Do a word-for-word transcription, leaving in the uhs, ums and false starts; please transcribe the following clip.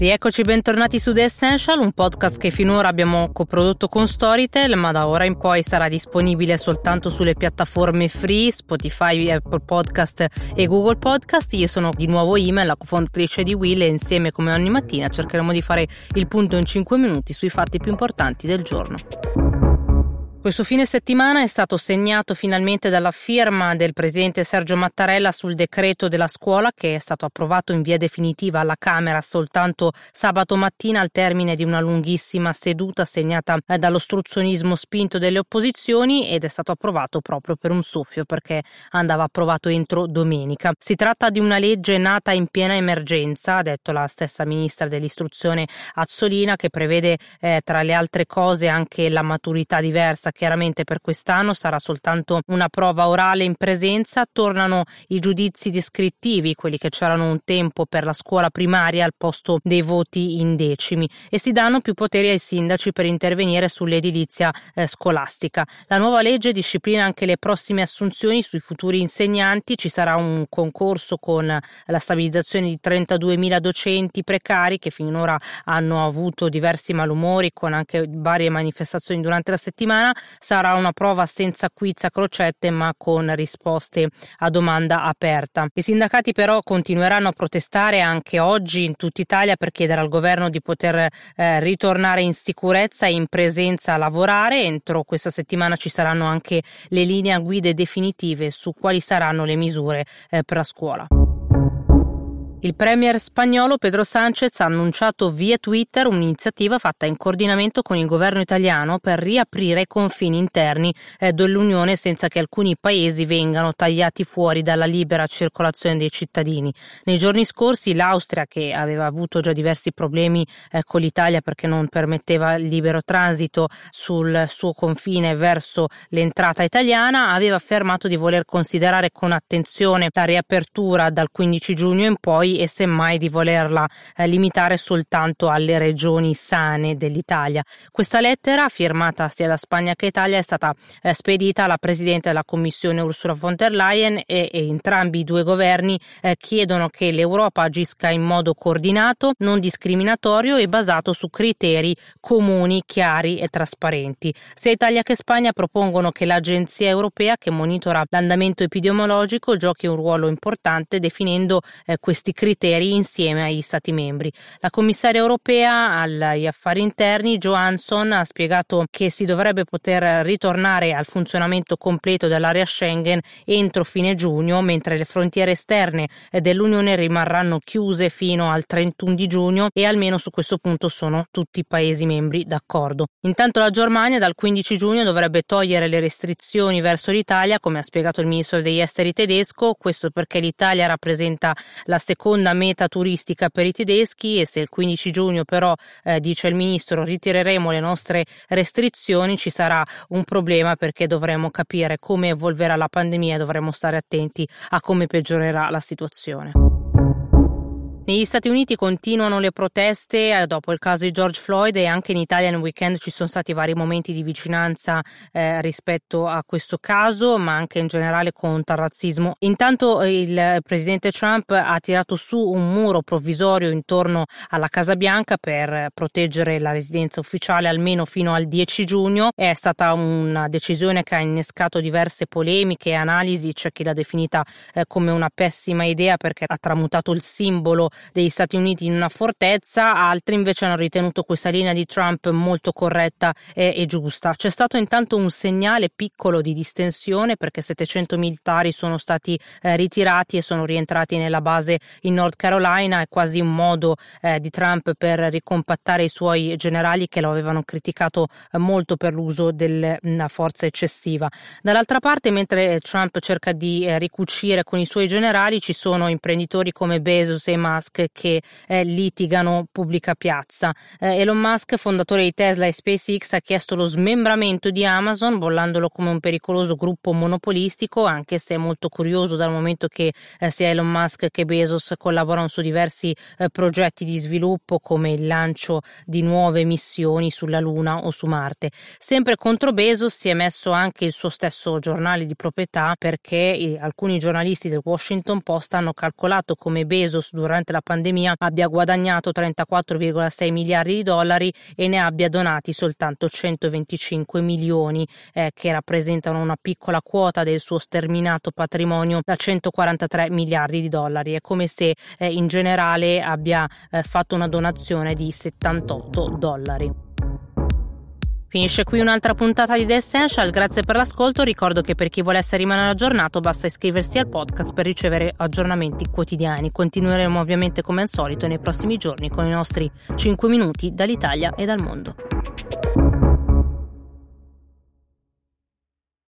Rieccoci bentornati su The Essential, un podcast che finora abbiamo coprodotto con Storytel, ma da ora in poi sarà disponibile soltanto sulle piattaforme free, Spotify, Apple Podcast e Google Podcast. Io sono di nuovo Ima, la cofondatrice di Will, e insieme come ogni mattina cercheremo di fare il punto in cinque minuti sui fatti più importanti del giorno. Questo fine settimana è stato segnato finalmente dalla firma del presidente Sergio Mattarella sul decreto della scuola, che è stato approvato in via definitiva alla Camera soltanto sabato mattina al termine di una lunghissima seduta segnata dall'ostruzionismo spinto delle opposizioni, ed è stato approvato proprio per un soffio perché andava approvato entro domenica. Si tratta di una legge nata in piena emergenza, ha detto la stessa ministra dell'istruzione Azzolina, che prevede eh, tra le altre cose anche la maturità diversa. Chiaramente per quest'anno sarà soltanto una prova orale in presenza, tornano i giudizi descrittivi, quelli che c'erano un tempo per la scuola primaria al posto dei voti in decimi, e si danno più poteri ai sindaci per intervenire sull'edilizia eh, scolastica. La nuova legge disciplina anche le prossime assunzioni sui futuri insegnanti, ci sarà un concorso con la stabilizzazione di trentaduemila docenti precari che finora hanno avuto diversi malumori con anche varie manifestazioni durante la settimana. Sarà una prova senza quiz a crocette ma con risposte a domanda aperta. I sindacati però continueranno a protestare anche oggi in tutta Italia per chiedere al governo di poter eh, ritornare in sicurezza e in presenza a lavorare. Entro questa settimana ci saranno anche le linee guida definitive su quali saranno le misure eh, per la scuola. Il premier spagnolo Pedro Sánchez ha annunciato via Twitter un'iniziativa fatta in coordinamento con il governo italiano per riaprire i confini interni dell'Unione senza che alcuni paesi vengano tagliati fuori dalla libera circolazione dei cittadini. Nei giorni scorsi l'Austria, che aveva avuto già diversi problemi con l'Italia perché non permetteva il libero transito sul suo confine verso l'entrata italiana, aveva affermato di voler considerare con attenzione la riapertura dal quindici giugno in poi e semmai di volerla eh, limitare soltanto alle regioni sane dell'Italia. Questa lettera, firmata sia da Spagna che Italia, è stata eh, spedita alla Presidente della Commissione Ursula von der Leyen, e, e entrambi i due governi eh, chiedono che l'Europa agisca in modo coordinato, non discriminatorio e basato su criteri comuni, chiari e trasparenti. Sia Italia che Spagna propongono che l'Agenzia Europea, che monitora l'andamento epidemiologico, giochi un ruolo importante definendo eh, questi criteri insieme agli Stati membri. La commissaria europea agli affari interni, Johansson, ha spiegato che si dovrebbe poter ritornare al funzionamento completo dell'area Schengen entro fine giugno, mentre le frontiere esterne dell'Unione rimarranno chiuse fino al trentuno di giugno, e almeno su questo punto sono tutti i Paesi membri d'accordo. Intanto la Germania dal quindici giugno dovrebbe togliere le restrizioni verso l'Italia, come ha spiegato il ministro degli esteri tedesco, questo perché l'Italia rappresenta la seconda meta turistica per i tedeschi, e se il quindici giugno però, eh, dice il ministro, ritireremo le nostre restrizioni, ci sarà un problema perché dovremo capire come evolverà la pandemia e dovremo stare attenti a come peggiorerà la situazione. Negli Stati Uniti continuano le proteste dopo il caso di George Floyd, e anche in Italia nel weekend ci sono stati vari momenti di vicinanza eh, rispetto a questo caso, ma anche in generale contro il razzismo. Intanto il presidente Trump ha tirato su un muro provvisorio intorno alla Casa Bianca per proteggere la residenza ufficiale almeno fino al dieci giugno. È stata una decisione che ha innescato diverse polemiche e analisi, c'è chi l'ha definita eh, come una pessima idea perché ha tramutato il simbolo degli Stati Uniti in una fortezza, altri invece hanno ritenuto questa linea di Trump molto corretta e, e giusta. C'è stato intanto un segnale piccolo di distensione perché settecento militari sono stati eh, ritirati e sono rientrati nella base in North Carolina, è quasi un modo eh, di Trump per ricompattare i suoi generali che lo avevano criticato eh, molto per l'uso della forza eccessiva. Dall'altra parte, mentre Trump cerca di eh, ricucire con i suoi generali, ci sono imprenditori come Bezos e Musk che eh, litigano pubblica piazza. Eh, Elon Musk, fondatore di Tesla e SpaceX, ha chiesto lo smembramento di Amazon, bollandolo come un pericoloso gruppo monopolistico, anche se è molto curioso dal momento che eh, sia Elon Musk che Bezos collaborano su diversi eh, progetti di sviluppo come il lancio di nuove missioni sulla Luna o su Marte. Sempre contro Bezos si è messo anche il suo stesso giornale di proprietà perché eh, alcuni giornalisti del Washington Post hanno calcolato come Bezos durante la della pandemia abbia guadagnato trentaquattro virgola sei miliardi di dollari e ne abbia donati soltanto centoventicinque milioni, eh, che rappresentano una piccola quota del suo sterminato patrimonio da centoquarantatré miliardi di dollari. È come se eh, in generale abbia eh, fatto una donazione di settantotto dollari. Finisce qui un'altra puntata di The Essential, grazie per l'ascolto. Ricordo che per chi volesse rimanere aggiornato basta iscriversi al podcast per ricevere aggiornamenti quotidiani. Continueremo ovviamente come al solito nei prossimi giorni con i nostri cinque minuti dall'Italia e dal mondo.